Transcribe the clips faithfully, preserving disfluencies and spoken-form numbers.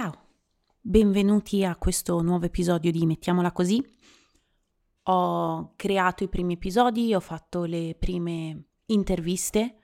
Ciao, benvenuti a questo nuovo episodio di Mettiamola Così. Ho creato i primi episodi, ho fatto le prime interviste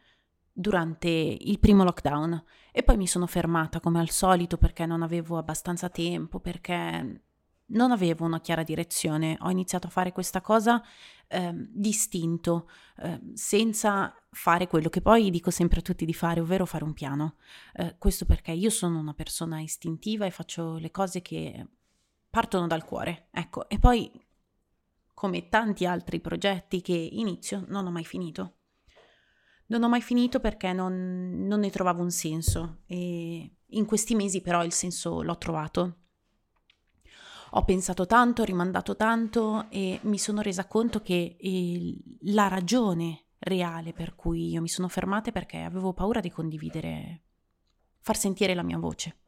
durante il primo lockdown e poi mi sono fermata come al solito perché non avevo abbastanza tempo, perché non avevo una chiara direzione. Ho iniziato a fare questa cosa eh, d'istinto, eh, senza fare quello che poi dico sempre a tutti di fare, ovvero fare un piano. Eh, questo perché io sono una persona istintiva e faccio le cose che partono dal cuore, ecco, e poi, come tanti altri progetti che inizio, non ho mai finito. Non ho mai finito perché non, non ne trovavo un senso, e in questi mesi però il senso l'ho trovato. Ho pensato tanto, ho rimandato tanto e mi sono resa conto che eh, la ragione reale per cui io mi sono fermata è perché avevo paura di condividere, far sentire la mia voce.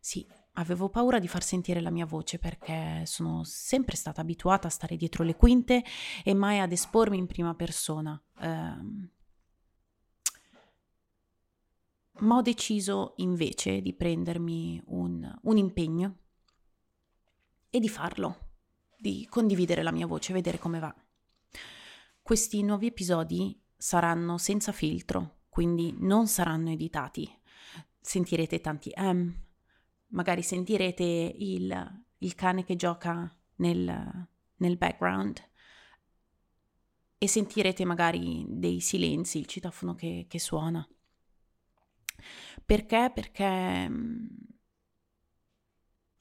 Sì, avevo paura di far sentire la mia voce perché sono sempre stata abituata a stare dietro le quinte e mai ad espormi in prima persona. Um, ma ho deciso invece di prendermi un, un impegno e di farlo, di condividere la mia voce, vedere come va. Questi nuovi episodi saranno senza filtro, quindi non saranno editati. Sentirete tanti ehm, magari sentirete il, il cane che gioca nel, nel background e sentirete magari dei silenzi, il citofono che, che suona. Perché? Perché...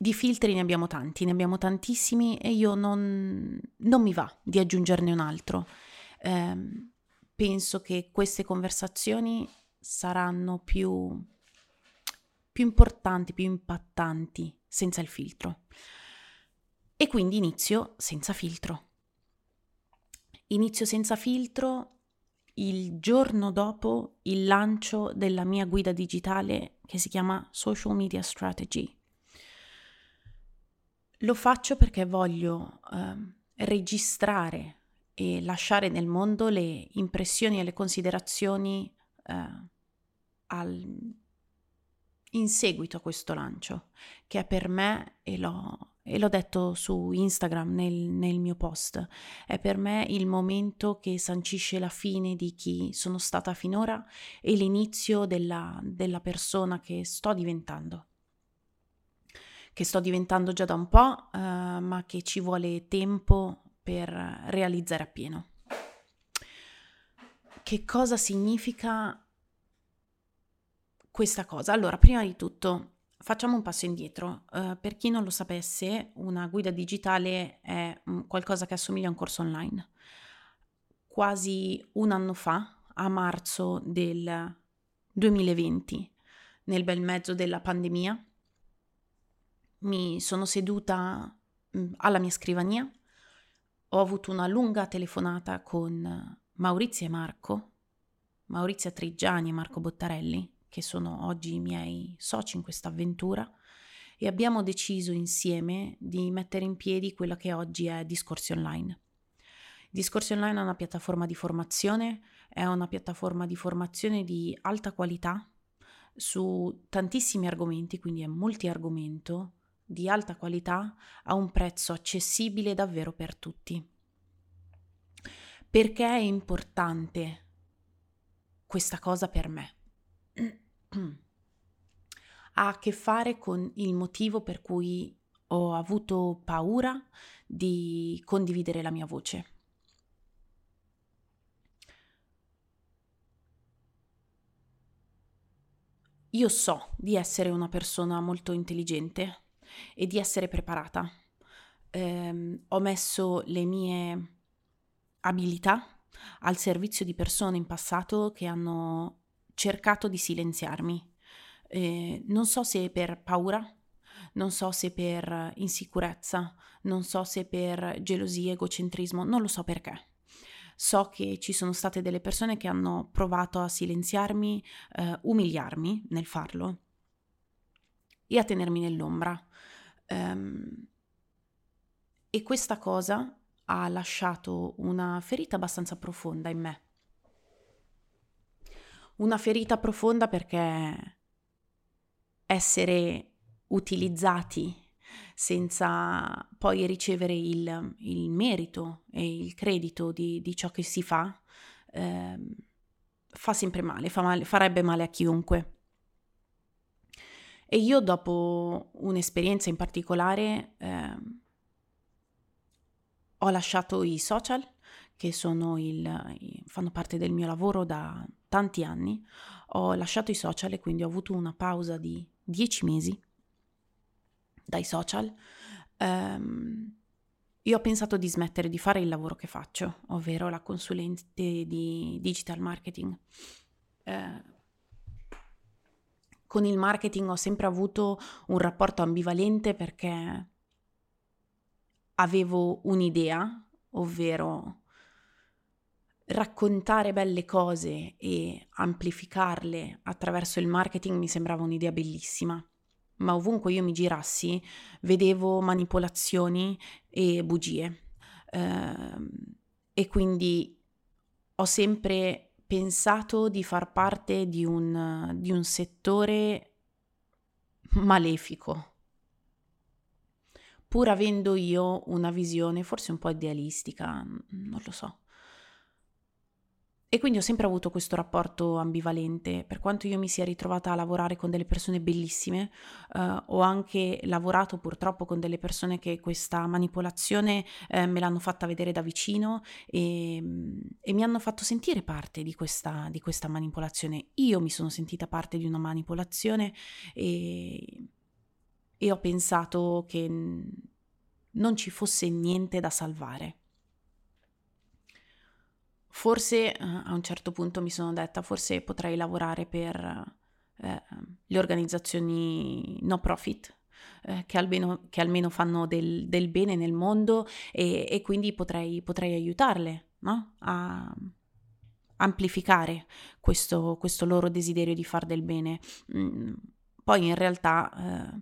Di filtri ne abbiamo tanti, ne abbiamo tantissimi e io non, non mi va di aggiungerne un altro. Eh, penso che queste conversazioni saranno più, più importanti, più impattanti senza il filtro. E quindi inizio senza filtro. Inizio senza filtro il giorno dopo il lancio della mia guida digitale che si chiama Social Media Strategy. Lo faccio perché voglio eh, registrare e lasciare nel mondo le impressioni e le considerazioni eh, al... in seguito a questo lancio, che è per me, e l'ho, e l'ho detto su Instagram nel, nel mio post, è per me il momento che sancisce la fine di chi sono stata finora e l'inizio della, della persona che sto diventando. che sto diventando già da un po', uh, ma che ci vuole tempo per realizzare appieno. Che cosa significa questa cosa? Allora, prima di tutto, facciamo un passo indietro. Uh, per chi non lo sapesse, una guida digitale è qualcosa che assomiglia a un corso online. Quasi un anno fa, a marzo del duemilaventi, nel bel mezzo della pandemia, mi sono seduta alla mia scrivania, ho avuto una lunga telefonata con Maurizio e Marco, Maurizio Trigiani e Marco Bottarelli, che sono oggi i miei soci in questa avventura, e abbiamo deciso insieme di mettere in piedi quella che oggi è Discorsi Online. Discorsi Online è una piattaforma di formazione, è una piattaforma di formazione di alta qualità su tantissimi argomenti, quindi è multiargomento, di alta qualità a un prezzo accessibile davvero per tutti. Perché è importante questa cosa per me? Ha a che fare con il motivo per cui ho avuto paura di condividere la mia voce. Io so di essere una persona molto intelligente e di essere preparata. Eh, ho messo le mie abilità al servizio di persone in passato che hanno cercato di silenziarmi. Eh, non so se per paura, non so se per insicurezza, non so se per gelosia, egocentrismo, non lo so perché. So che ci sono state delle persone che hanno provato a silenziarmi, eh, umiliarmi nel farlo e a tenermi nell'ombra. Um, e questa cosa ha lasciato una ferita abbastanza profonda in me. Una ferita profonda perché essere utilizzati senza poi ricevere il, il merito e il credito di, di ciò che si fa, eh, fa sempre male, fa male, farebbe male a chiunque. E io dopo un'esperienza in particolare eh, ho lasciato i social, che sono il, fanno parte del mio lavoro da tanti anni, ho lasciato i social e quindi ho avuto una pausa di dieci mesi dai social. Um, io ho pensato di smettere di fare il lavoro che faccio, ovvero la consulente di digital marketing. Uh, con il marketing ho sempre avuto un rapporto ambivalente perché avevo un'idea, ovvero raccontare belle cose e amplificarle attraverso il marketing mi sembrava un'idea bellissima, ma ovunque io mi girassi vedevo manipolazioni e bugie, e quindi ho sempre pensato di far parte di un, di un settore malefico, pur avendo io una visione forse un po' idealistica, non lo so. E quindi ho sempre avuto questo rapporto ambivalente, per quanto io mi sia ritrovata a lavorare con delle persone bellissime, eh, ho anche lavorato purtroppo con delle persone che questa manipolazione eh, me l'hanno fatta vedere da vicino e, e mi hanno fatto sentire parte di questa, di questa manipolazione. Io mi sono sentita parte di una manipolazione e, e ho pensato che non ci fosse niente da salvare. Forse a un certo punto mi sono detta, forse potrei lavorare per eh, le organizzazioni no profit, eh, che, almeno, che almeno fanno del, del bene nel mondo e, e quindi potrei, potrei aiutarle, no? A amplificare questo, questo loro desiderio di far del bene. Mm, poi in realtà eh,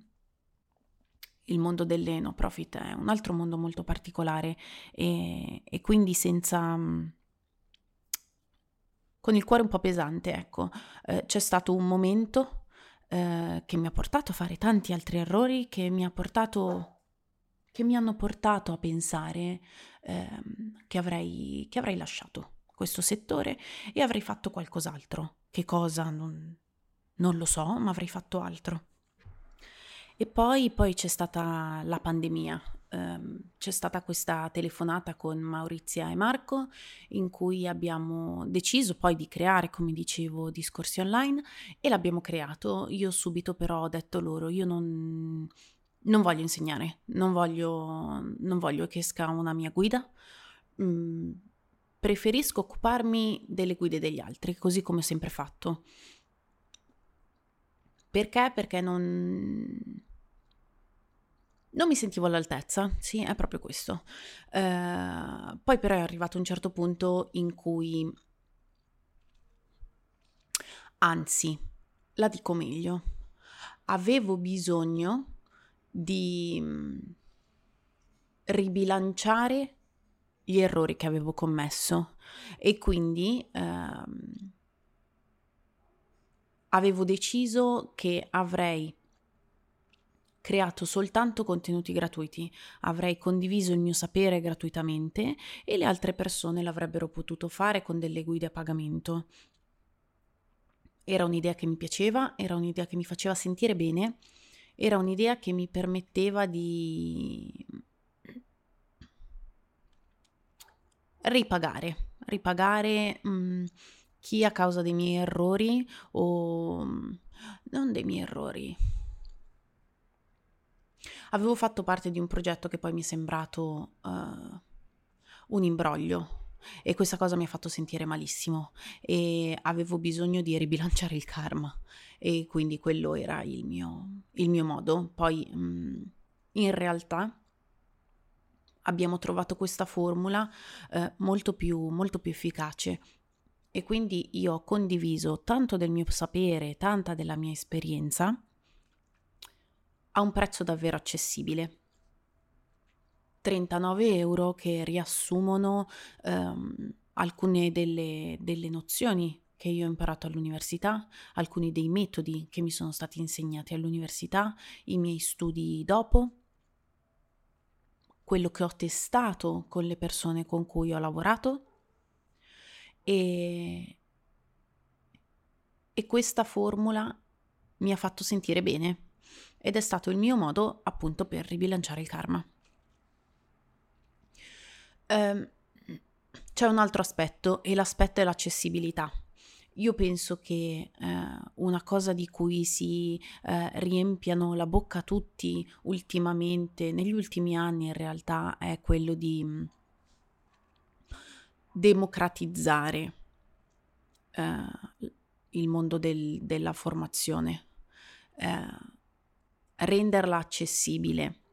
il mondo delle no profit è un altro mondo molto particolare e, e quindi senza... con il cuore un po' pesante, ecco, eh, c'è stato un momento eh, che mi ha portato a fare tanti altri errori, che mi ha portato, che mi hanno portato a pensare eh, che avrei, che avrei lasciato questo settore e avrei fatto qualcos'altro. Che cosa? Non, non lo so, ma avrei fatto altro. E poi, poi c'è stata la pandemia. C'è stata questa telefonata con Maurizio e Marco in cui abbiamo deciso poi di creare, come dicevo, Discorsi Online, e l'abbiamo creato. Io subito però ho detto loro, io non, non voglio insegnare, non voglio, non voglio che esca una mia guida, preferisco occuparmi delle guide degli altri, così come ho sempre fatto. Perché? Perché non... non mi sentivo all'altezza, sì, è proprio questo. Uh, poi però è arrivato un certo punto in cui, anzi, la dico meglio, avevo bisogno di ribilanciare gli errori che avevo commesso e quindi uh, avevo deciso che avrei creato soltanto contenuti gratuiti, avrei condiviso il mio sapere gratuitamente e le altre persone l'avrebbero potuto fare con delle guide a pagamento. Era un'idea che mi piaceva, era un'idea che mi faceva sentire bene, era un'idea che mi permetteva di ripagare, ripagare mh, chi a causa dei miei errori o non dei miei errori. Avevo fatto parte di un progetto che poi mi è sembrato uh, un imbroglio e questa cosa mi ha fatto sentire malissimo e avevo bisogno di ribilanciare il karma e quindi quello era il mio, il mio modo. Poi mh, in realtà abbiamo trovato questa formula uh, molto più, molto più efficace e quindi io ho condiviso tanto del mio sapere, tanta della mia esperienza a un prezzo davvero accessibile, trentanove euro, che riassumono ehm, alcune delle, delle nozioni che io ho imparato all'università, alcuni dei metodi che mi sono stati insegnati all'università, i miei studi dopo, quello che ho testato con le persone con cui ho lavorato, e, e questa formula mi ha fatto sentire bene ed è stato il mio modo appunto per ribilanciare il karma. Um, c'è un altro aspetto, e l'aspetto è l'accessibilità. Io penso che eh, una cosa di cui si eh, riempiano la bocca tutti ultimamente, negli ultimi anni in realtà, è quello di mh, democratizzare eh, il mondo del, della formazione, eh, renderla accessibile.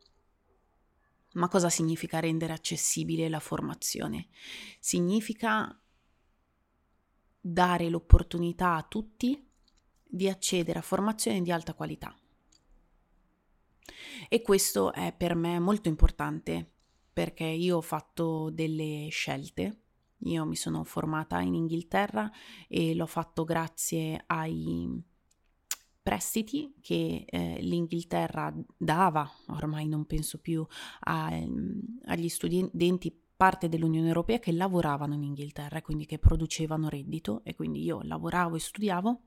Ma cosa significa rendere accessibile la formazione? Significa dare l'opportunità a tutti di accedere a formazione di alta qualità. E questo è per me molto importante, perché io ho fatto delle scelte. Io mi sono formata in Inghilterra e l'ho fatto grazie ai prestiti che eh, l'Inghilterra dava, ormai non penso più, a, agli studenti parte dell'Unione Europea che lavoravano in Inghilterra, quindi che producevano reddito, e quindi io lavoravo e studiavo.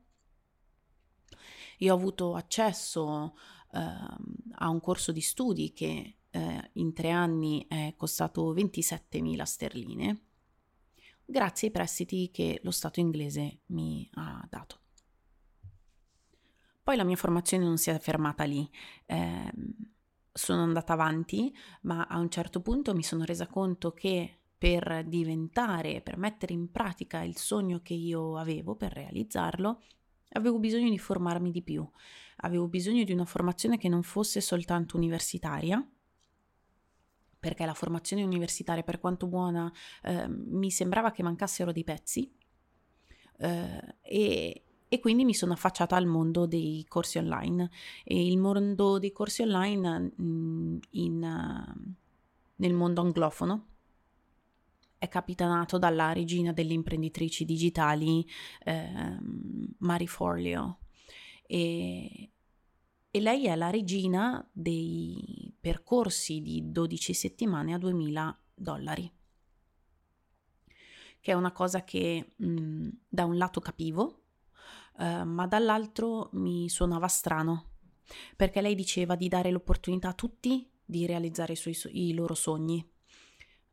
Io ho avuto accesso eh, a un corso di studi che eh, in tre anni è costato ventisettemila sterline, grazie ai prestiti che lo Stato inglese mi ha dato. Poi la mia formazione non si è fermata lì. Eh, Sono andata avanti, ma a un certo punto mi sono resa conto che per diventare, per mettere in pratica il sogno che io avevo, per realizzarlo, avevo bisogno di formarmi di più. Avevo bisogno di una formazione che non fosse soltanto universitaria, perché la formazione universitaria, per quanto buona, eh, mi sembrava che mancassero dei pezzi, eh, e... E quindi mi sono affacciata al mondo dei corsi online. E il mondo dei corsi online in, in, nel mondo anglofono è capitanato dalla regina delle imprenditrici digitali, eh, Marie Forleo. E, e lei è la regina dei percorsi di dodici settimane a duemila dollari. Che è una cosa che mh, da un lato capivo, Uh, ma dall'altro mi suonava strano, perché lei diceva di dare l'opportunità a tutti di realizzare i, suoi, i loro sogni,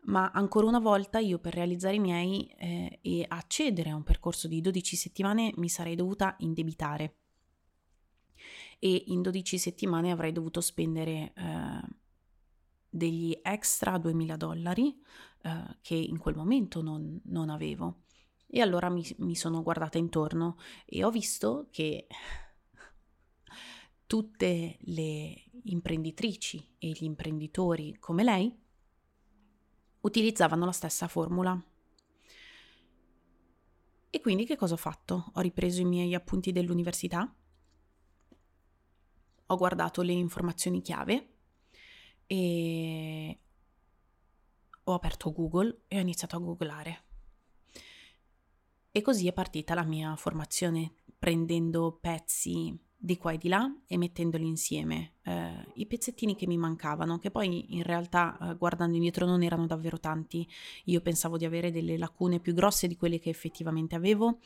ma ancora una volta io per realizzare i miei eh, e accedere a un percorso di dodici settimane mi sarei dovuta indebitare, e in dodici settimane avrei dovuto spendere eh, degli extra duemila dollari eh, che in quel momento non, non avevo. E allora mi, mi sono guardata intorno e ho visto che tutte le imprenditrici e gli imprenditori come lei utilizzavano la stessa formula. E quindi che cosa ho fatto? Ho ripreso i miei appunti dell'università, ho guardato le informazioni chiave e ho aperto Google e ho iniziato a googlare. E così è partita la mia formazione, prendendo pezzi di qua e di là e mettendoli insieme, eh, i pezzettini che mi mancavano, che poi in realtà eh, guardando indietro non erano davvero tanti. Io pensavo di avere delle lacune più grosse di quelle che effettivamente avevo.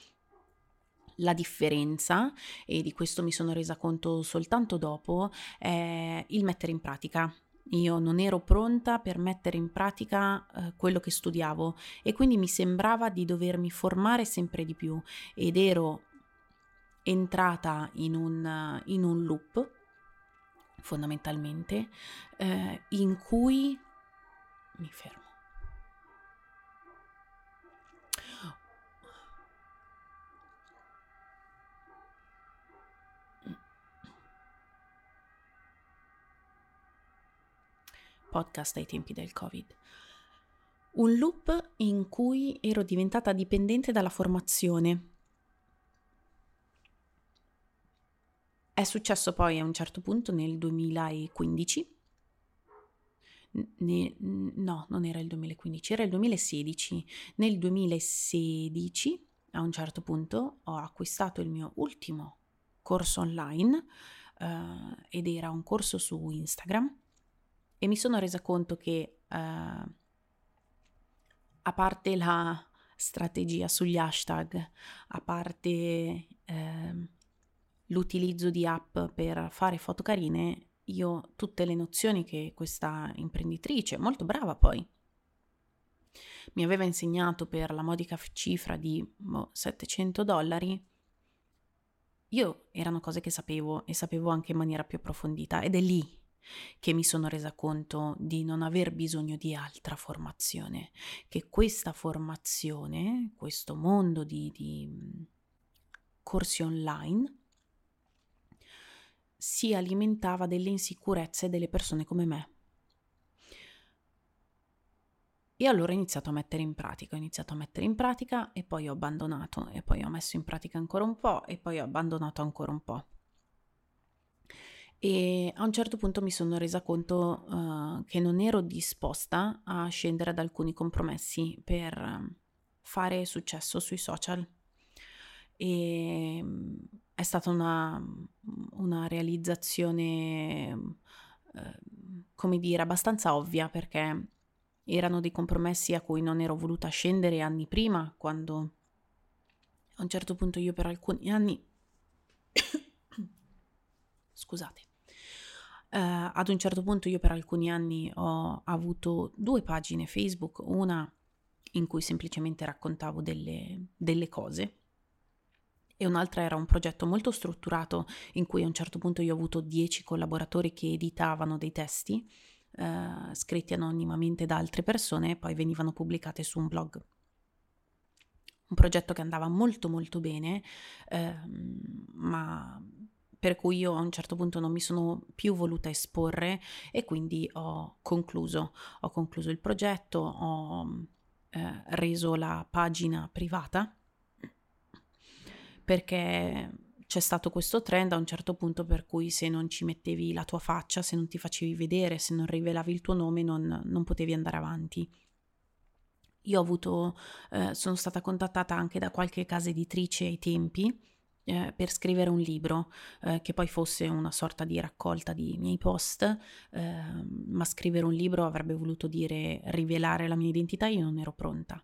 La differenza, e di questo mi sono resa conto soltanto dopo, è il mettere in pratica. Io non ero pronta per mettere in pratica eh, quello che studiavo, e quindi mi sembrava di dovermi formare sempre di più, ed ero entrata in un, in un loop fondamentalmente eh, in cui mi fermo. Podcast ai tempi del Covid. Un loop in cui ero diventata dipendente dalla formazione. È successo poi a un certo punto nel duemila quindici. Ne, no, non era il duemila quindici, era il duemila sedici. Nel duemila sedici a un certo punto ho acquistato il mio ultimo corso online eh, ed era un corso su Instagram, e mi sono resa conto che eh, a parte la strategia sugli hashtag, a parte eh, l'utilizzo di app per fare foto carine, io tutte le nozioni che questa imprenditrice, molto brava poi, mi aveva insegnato per la modica cifra di settecento dollari, io erano cose che sapevo e sapevo anche in maniera più approfondita, ed è lì che mi sono resa conto di non aver bisogno di altra formazione, che questa formazione, questo mondo di, di corsi online si alimentava delle insicurezze delle persone come me. E allora ho iniziato a mettere in pratica, ho iniziato a mettere in pratica e poi ho abbandonato, e poi ho messo in pratica ancora un po', e poi ho abbandonato ancora un po'. E a un certo punto mi sono resa conto uh, che non ero disposta a scendere ad alcuni compromessi per fare successo sui social. E è stata una, una realizzazione, uh, come dire, abbastanza ovvia, perché erano dei compromessi a cui non ero voluta scendere anni prima, quando a un certo punto io per alcuni anni... Scusate. Uh, ad un certo punto io per alcuni anni ho avuto due pagine Facebook, una in cui semplicemente raccontavo delle, delle cose e un'altra era un progetto molto strutturato in cui a un certo punto io ho avuto dieci collaboratori che editavano dei testi uh, scritti anonimamente da altre persone e poi venivano pubblicate su un blog. Un progetto che andava molto molto bene, uh, ma... per cui io a un certo punto non mi sono più voluta esporre e quindi ho concluso. Ho concluso il progetto, ho eh, reso la pagina privata, perché c'è stato questo trend a un certo punto per cui se non ci mettevi la tua faccia, se non ti facevi vedere, se non rivelavi il tuo nome non, non potevi andare avanti. Io ho avuto, eh, sono stata contattata anche da qualche casa editrice ai tempi, Eh, per scrivere un libro eh, che poi fosse una sorta di raccolta di miei post, eh, ma scrivere un libro avrebbe voluto dire rivelare la mia identità, io non ero pronta.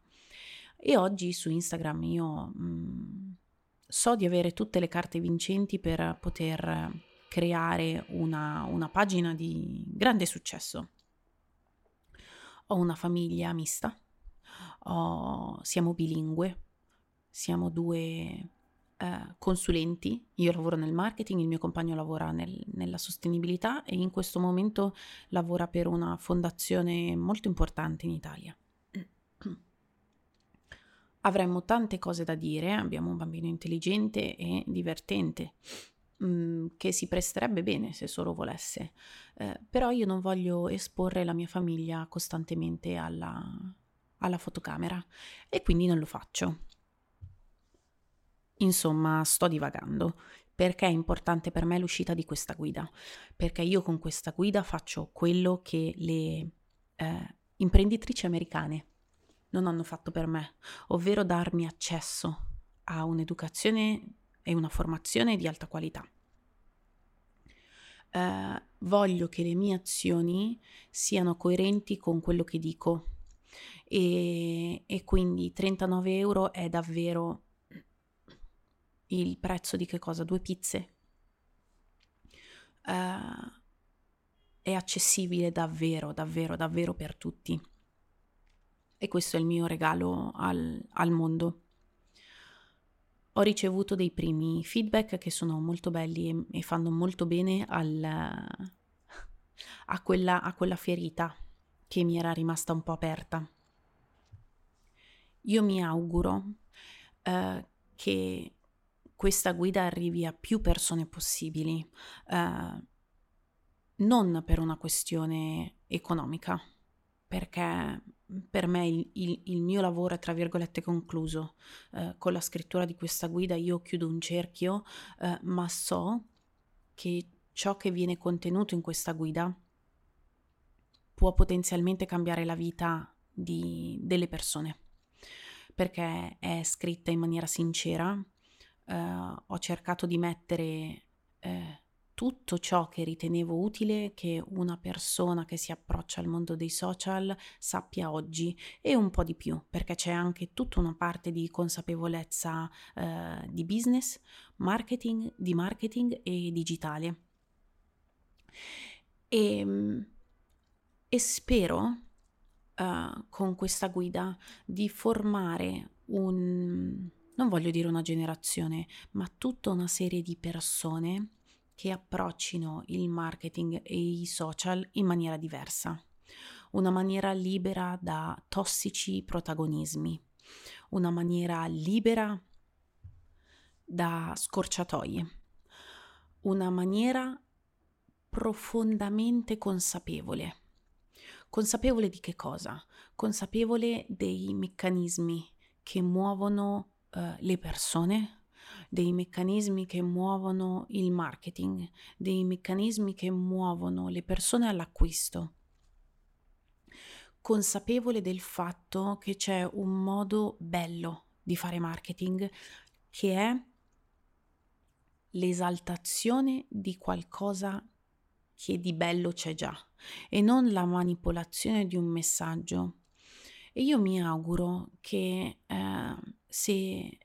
E oggi su Instagram io mh, so di avere tutte le carte vincenti per poter creare una, una pagina di grande successo. Ho una famiglia mista, ho, siamo bilingue, siamo due... Uh, consulenti, io lavoro nel marketing, il mio compagno lavora nel, nella sostenibilità e in questo momento lavora per una fondazione molto importante in Italia. Avremmo tante cose da dire, abbiamo un bambino intelligente e divertente mh, che si presterebbe bene se solo volesse, uh, però io non voglio esporre la mia famiglia costantemente alla, alla fotocamera e quindi non lo faccio. Insomma, sto divagando, perché è importante per me l'uscita di questa guida, perché io con questa guida faccio quello che le eh, imprenditrici americane non hanno fatto per me, ovvero darmi accesso a un'educazione e una formazione di alta qualità. Eh, voglio che le mie azioni siano coerenti con quello che dico e, e quindi trentanove euro è davvero... il prezzo di che cosa? Due pizze. Uh, è accessibile davvero, davvero, davvero per tutti. E questo è il mio regalo al, al mondo. Ho ricevuto dei primi feedback che sono molto belli e, e fanno molto bene al, a, quella, a quella ferita che mi era rimasta un po' aperta. Io mi auguro uh, che questa guida arrivi a più persone possibili, eh, non per una questione economica, perché per me il, il, il mio lavoro è tra virgolette concluso. Eh, con la scrittura di questa guida io chiudo un cerchio, eh, ma so che ciò che viene contenuto in questa guida può potenzialmente cambiare la vita di, delle persone. perché è scritta in maniera sincera. Uh, ho cercato di mettere eh, tutto ciò che ritenevo utile che una persona che si approccia al mondo dei social sappia oggi, e un po' di più, perché c'è anche tutta una parte di consapevolezza eh, di business, marketing, di marketing e digitale. E, e spero uh, con questa guida di formare un... non voglio dire una generazione, ma tutta una serie di persone che approccino il marketing e i social in maniera diversa, una maniera libera da tossici protagonismi, una maniera libera da scorciatoie, una maniera profondamente consapevole. Consapevole di che cosa? Consapevole dei meccanismi che muovono le persone, dei meccanismi che muovono il marketing, dei meccanismi che muovono le persone all'acquisto, consapevole del fatto che c'è un modo bello di fare marketing, che è l'esaltazione di qualcosa che di bello c'è già, e non la manipolazione di un messaggio. E io mi auguro che eh, se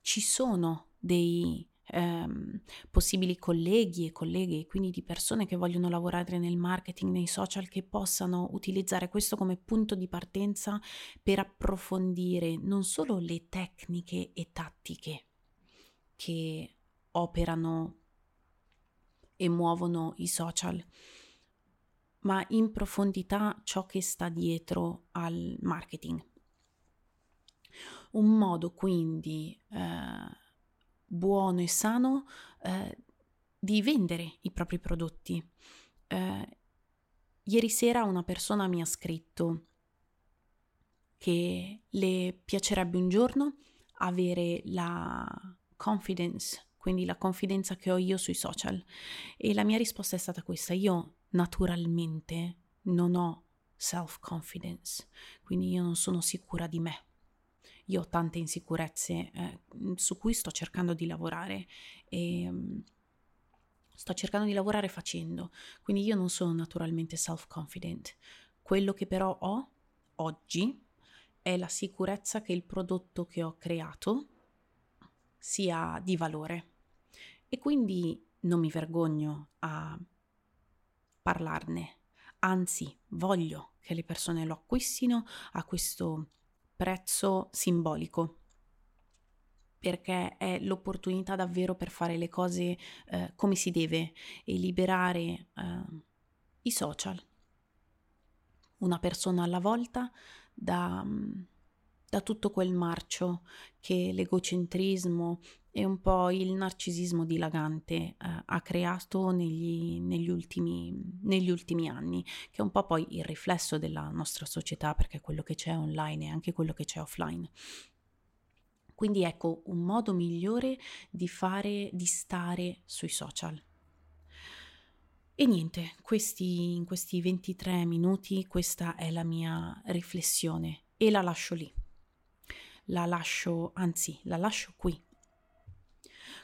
ci sono dei ehm, possibili colleghi e colleghe, quindi di persone che vogliono lavorare nel marketing, nei social, che possano utilizzare questo come punto di partenza per approfondire non solo le tecniche e tattiche che operano e muovono i social, ma in profondità ciò che sta dietro al marketing. Un modo quindi eh, buono e sano eh, di vendere i propri prodotti. Eh, ieri sera una persona mi ha scritto che le piacerebbe un giorno avere la confidence, quindi la confidenza che ho io sui social, e la mia risposta è stata questa: io naturalmente non ho self-confidence, quindi io non sono sicura di me. Io ho tante insicurezze eh, su cui sto cercando di lavorare e um, sto cercando di lavorare facendo, quindi io non sono naturalmente self-confident. Quello che però ho oggi è la sicurezza che il prodotto che ho creato sia di valore, e quindi non mi vergogno a parlarne, anzi voglio che le persone lo acquistino a questo prezzo simbolico, perché è l'opportunità davvero per fare le cose eh, come si deve e liberare eh, i social, una persona alla volta, da, da tutto quel marcio che l'egocentrismo e un po' il narcisismo dilagante eh, ha creato negli, negli, ultimi, negli ultimi anni, che è un po' poi il riflesso della nostra società, perché quello che c'è online è anche quello che c'è offline. Quindi ecco un modo migliore di fare, di stare sui social. E niente, questi, in questi ventitré minuti questa è la mia riflessione, e la lascio lì, la lascio, anzi la lascio qui.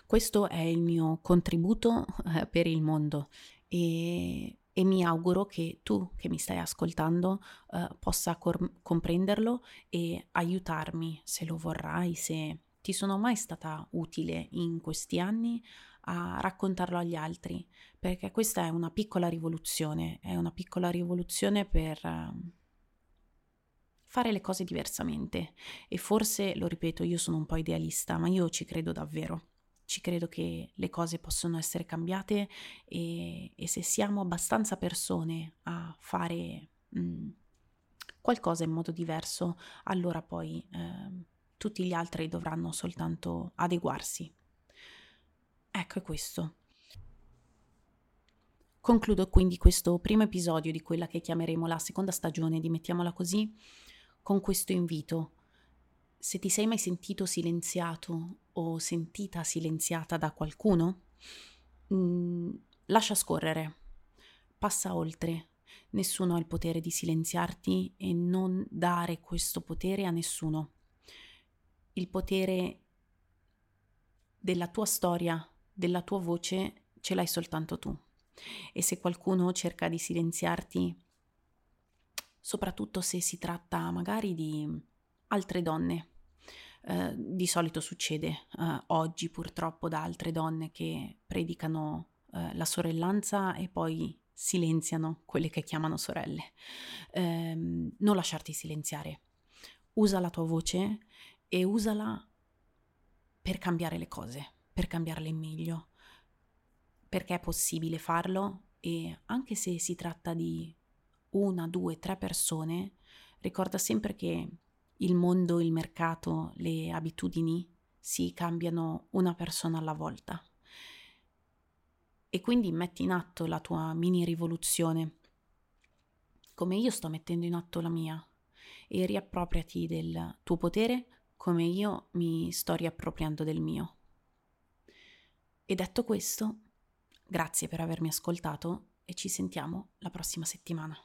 Questo è il mio contributo eh, per il mondo, e, e mi auguro che tu che mi stai ascoltando eh, possa cor- comprenderlo e aiutarmi, se lo vorrai, se ti sono mai stata utile in questi anni, a raccontarlo agli altri, perché questa è una piccola rivoluzione, è una piccola rivoluzione per eh, fare le cose diversamente. E forse, lo ripeto, io sono un po' idealista, ma io ci credo davvero. Ci credo che le cose possono essere cambiate, e, e se siamo abbastanza persone a fare mh, qualcosa in modo diverso, allora poi eh, tutti gli altri dovranno soltanto adeguarsi. Ecco, è questo. Concludo quindi questo primo episodio di quella che chiameremo la seconda stagione di Mettiamola Così con questo invito. Se ti sei mai sentito silenziato o sentita silenziata da qualcuno, mh, lascia scorrere, passa oltre, Nessuno ha il potere di silenziarti e non dare questo potere a nessuno. Il potere della tua storia, della tua voce, ce l'hai soltanto tu. E se qualcuno cerca di silenziarti, soprattutto se si tratta magari di altre donne, eh, di solito succede eh, oggi purtroppo da altre donne che predicano eh, la sorellanza e poi silenziano quelle che chiamano sorelle. Eh, non lasciarti silenziare, usa la tua voce e usala per cambiare le cose, per cambiarle in meglio, perché è possibile farlo. E anche se si tratta di una, due, tre persone, ricorda sempre che il mondo, il mercato, le abitudini si cambiano una persona alla volta. E quindi metti in atto la tua mini rivoluzione, come io sto mettendo in atto la mia, e riappropriati del tuo potere come io mi sto riappropriando del mio. E detto questo, grazie per avermi ascoltato e ci sentiamo la prossima settimana.